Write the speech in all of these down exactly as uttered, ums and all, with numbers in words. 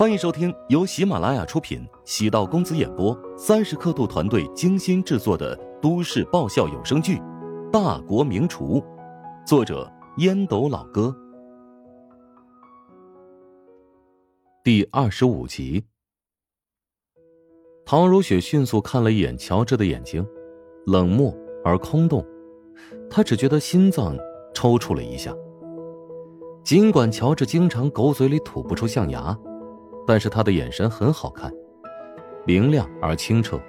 欢迎收听由喜马拉雅出品，喜到公子演播，三十刻度团队精心制作的都市爆笑有声剧《大国名厨》，作者烟斗老哥，第二十五集。唐如雪迅速看了一眼乔治的眼睛，冷漠而空洞，她只觉得心脏抽搐了一下。尽管乔治经常狗嘴里吐不出象牙，但是他的眼神很好看，明亮而清澈。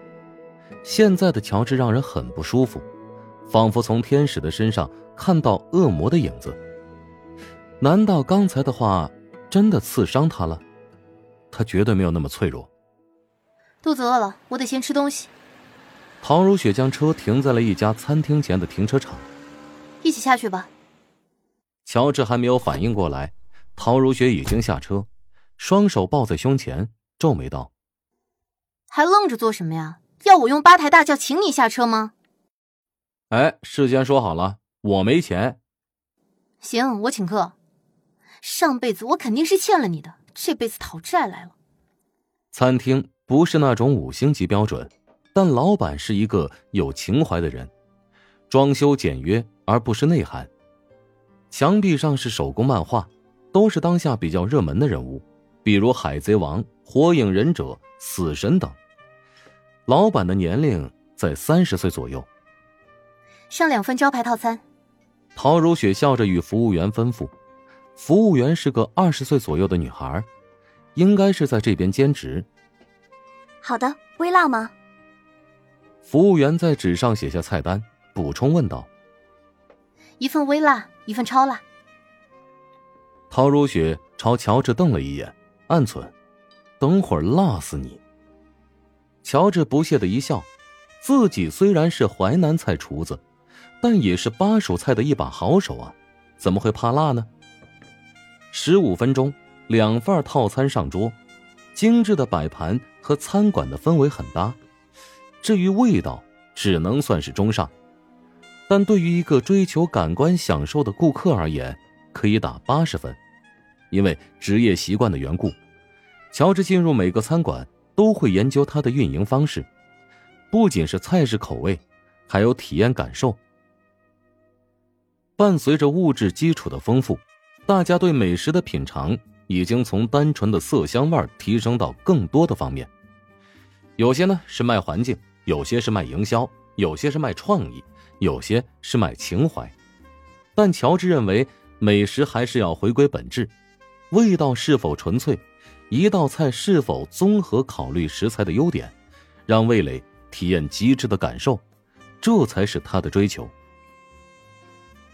现在的乔治让人很不舒服，仿佛从天使的身上看到恶魔的影子。难道刚才的话真的刺伤他了？他绝对没有那么脆弱。肚子饿了，我得先吃东西。唐如雪将车停在了一家餐厅前的停车场。一起下去吧。乔治还没有反应过来，唐如雪已经下车，双手抱在胸前，皱眉道：还愣着做什么呀？要我用八抬大轿请你下车吗？哎，事先说好了，我没钱。行，我请客。上辈子我肯定是欠了你的，这辈子讨债来了。餐厅不是那种五星级标准，但老板是一个有情怀的人，装修简约而不失内涵。墙壁上是手工漫画，都是当下比较热门的人物，比如海贼王、火影忍者、死神等。老板的年龄在三十岁左右。上两份招牌套餐。陶如雪笑着与服务员吩咐。服务员是个二十岁左右的女孩，应该是在这边兼职。好的，微辣吗？服务员在纸上写下菜单，补充问道：一份微辣，一份超辣。陶如雪朝乔治瞪了一眼，暗忖：等会儿辣死你。乔治不屑的一笑，自己虽然是淮南菜厨子，但也是巴蜀菜的一把好手啊，怎么会怕辣呢？十五分钟，两份套餐上桌，精致的摆盘和餐馆的氛围很搭，至于味道只能算是中上，但对于一个追求感官享受的顾客而言，可以打八十分。因为职业习惯的缘故，乔治进入每个餐馆都会研究它的运营方式，不仅是菜式口味，还有体验感受。伴随着物质基础的丰富，大家对美食的品尝已经从单纯的色香味提升到更多的方面。有些呢是卖环境，有些是卖营销，有些是卖创意，有些是卖情怀。但乔治认为美食还是要回归本质，味道是否纯粹，一道菜是否综合考虑食材的优点，让味蕾体验极致的感受，这才是他的追求。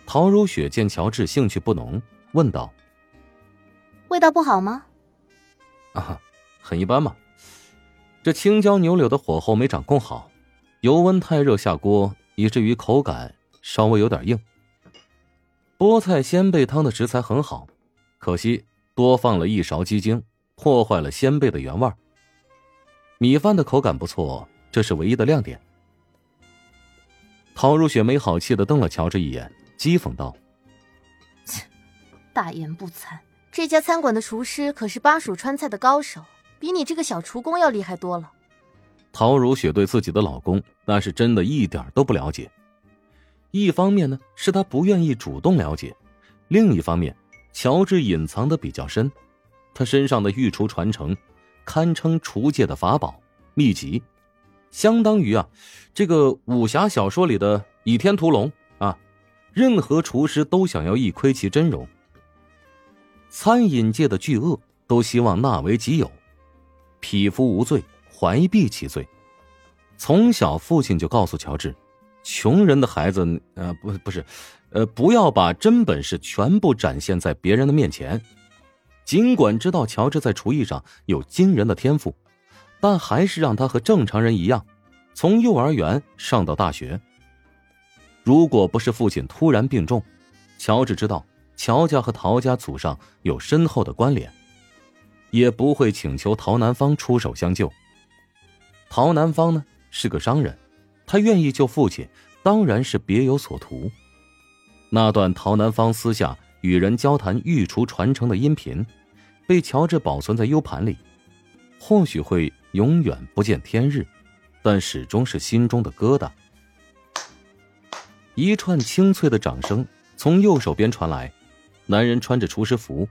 陶如雪见乔治兴趣不浓，问道：味道不好吗？啊，很一般嘛，这青椒牛柳的火候没掌控好，油温太热下锅，以至于口感稍微有点硬。菠菜鲜贝汤的食材很好，可惜多放了一勺鸡精，破坏了鲜贝的原味。米饭的口感不错，这是唯一的亮点。陶如雪没好气地瞪了乔治一眼，讥讽道：大言不惭，这家餐馆的厨师可是巴蜀川菜的高手，比你这个小厨工要厉害多了。陶如雪对自己的老公那是真的一点都不了解，一方面呢是他不愿意主动了解，另一方面乔治隐藏的比较深，他身上的御厨传承堪称厨界的法宝秘籍，相当于啊这个武侠小说里的倚天屠龙啊，任何厨师都想要一窥其真容。餐饮界的巨鳄都希望纳为己有，匹夫无罪，怀璧其罪。从小父亲就告诉乔治，穷人的孩子，呃，不，不是，呃，不要把真本事全部展现在别人的面前。尽管知道乔治在厨艺上有惊人的天赋，但还是让他和正常人一样，从幼儿园上到大学。如果不是父亲突然病重，乔治知道乔家和陶家祖上有深厚的关联，也不会请求陶南方出手相救。陶南方呢，是个商人。他愿意救父亲，当然是别有所图。那段陶南方私下与人交谈御厨传承的音频，被乔治保存在 U 盘里，或许会永远不见天日，但始终是心中的疙瘩。一串清脆的掌声从右手边传来，男人穿着厨师服，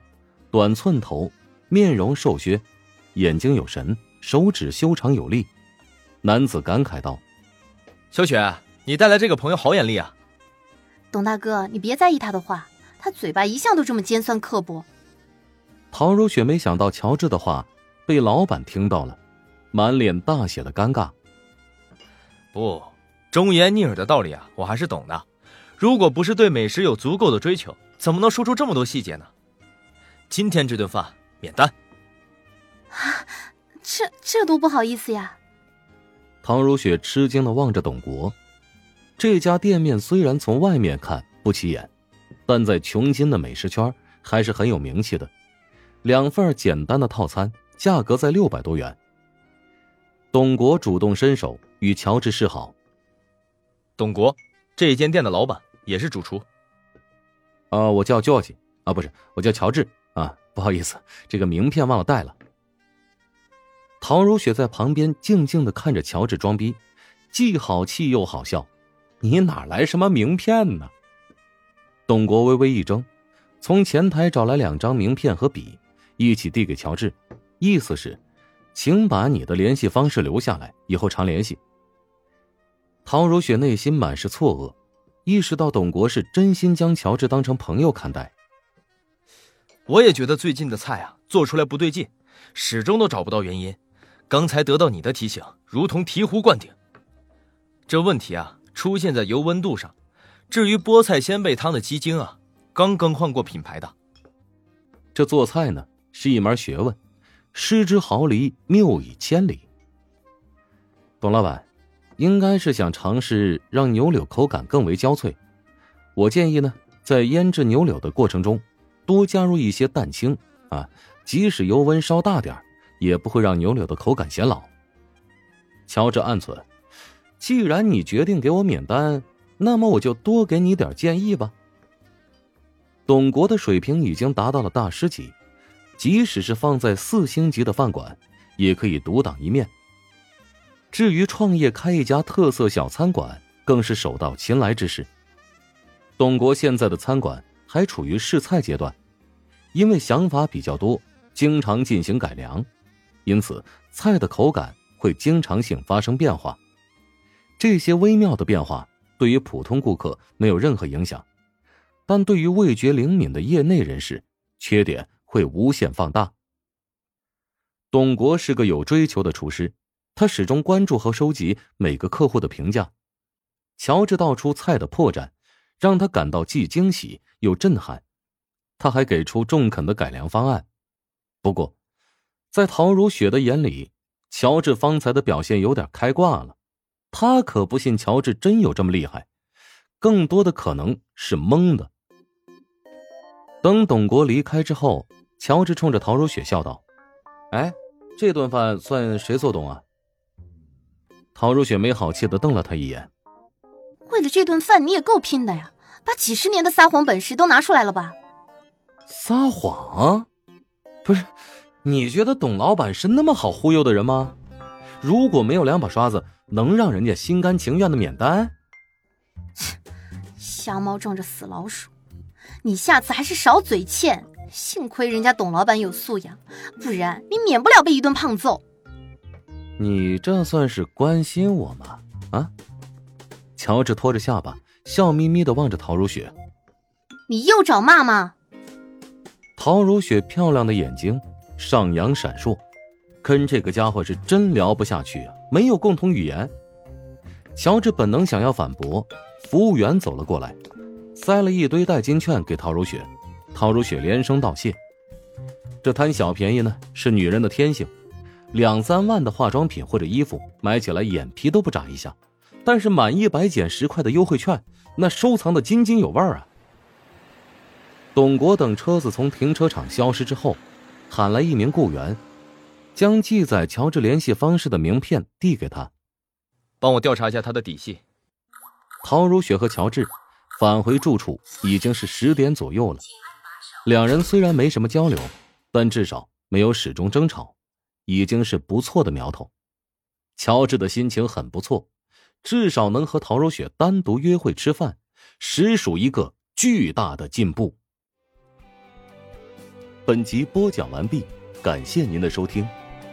短寸头，面容瘦削，眼睛有神，手指修长有力。男子感慨道：小雪，你带来这个朋友好眼力啊。董大哥，你别在意他的话，他嘴巴一向都这么尖酸刻薄。陶如雪没想到乔治的话被老板听到了，满脸大写的尴尬。不，忠言逆耳的道理啊，我还是懂的。如果不是对美食有足够的追求，怎么能说出这么多细节呢？今天这顿饭免单。啊，这这多不好意思呀。唐如雪吃惊地望着董国，这家店面虽然从外面看不起眼，但在琼京的美食圈还是很有名气的。两份简单的套餐价格在六百多元。董国主动伸手与乔治示好。董国，这间店的老板也是主厨。啊，我叫 George 啊，不是，我叫乔治啊，不好意思，这个名片忘了带了。陶如雪在旁边静静地看着乔治装逼，既好气又好笑。你哪来什么名片呢？董国微微一怔，从前台找来两张名片和笔，一起递给乔治，意思是请把你的联系方式留下来，以后常联系。陶如雪内心满是错愕，意识到董国是真心将乔治当成朋友看待。我也觉得最近的菜啊做出来不对劲，始终都找不到原因，刚才得到你的提醒，如同醍醐灌顶。这问题啊出现在油温度上，至于菠菜鲜贝汤的鸡精啊，刚更换过品牌的。这做菜呢是一门学问，失之毫厘，谬以千里。董老板应该是想尝试让牛柳口感更为焦脆，我建议呢，在腌制牛柳的过程中多加入一些蛋清啊，即使油温稍大点也不会让牛柳的口感显老。乔治暗忖，既然你决定给我免单，那么我就多给你点建议吧。董国的水平已经达到了大师级，即使是放在四星级的饭馆也可以独当一面，至于创业开一家特色小餐馆更是手到擒来之事。董国现在的餐馆还处于试菜阶段，因为想法比较多，经常进行改良，因此菜的口感会经常性发生变化，这些微妙的变化对于普通顾客没有任何影响，但对于味觉灵敏的业内人士，缺点会无限放大。董国是个有追求的厨师，他始终关注和收集每个客户的评价。乔治道出菜的破绽，让他感到既惊喜又震撼，他还给出中肯的改良方案。不过在陶如雪的眼里，乔治方才的表现有点开挂了，他可不信乔治真有这么厉害，更多的可能是懵的。等董国离开之后，乔治冲着陶如雪笑道：哎，这顿饭算谁做东啊？陶如雪没好气地瞪了他一眼：为了这顿饭你也够拼的呀，把几十年的撒谎本事都拿出来了吧。撒谎？不是，你觉得董老板是那么好忽悠的人吗？如果没有两把刷子，能让人家心甘情愿的免单？瞎猫撞着死老鼠，你下次还是少嘴欠，幸亏人家董老板有素养，不然你免不了被一顿胖揍。你这算是关心我吗？啊？乔治拖着下巴笑眯眯地望着陶如雪：你又找骂吗？陶如雪漂亮的眼睛上扬闪烁，跟这个家伙是真聊不下去啊，没有共同语言。乔治本能想要反驳，服务员走了过来，塞了一堆代金券给陶如雪，陶如雪连声道谢。这贪小便宜呢，是女人的天性，两三万的化妆品或者衣服买起来眼皮都不眨一下，但是满一百减十块的优惠券，那收藏的津津有味啊。董国等车子从停车场消失之后，喊来一名雇员，将记载乔治联系方式的名片递给他：帮我调查一下他的底细。陶如雪和乔治返回住处已经是十点左右了，两人虽然没什么交流，但至少没有始终争吵，已经是不错的苗头。乔治的心情很不错，至少能和陶柔雪单独约会吃饭，实属一个巨大的进步。本集播讲完毕，感谢您的收听。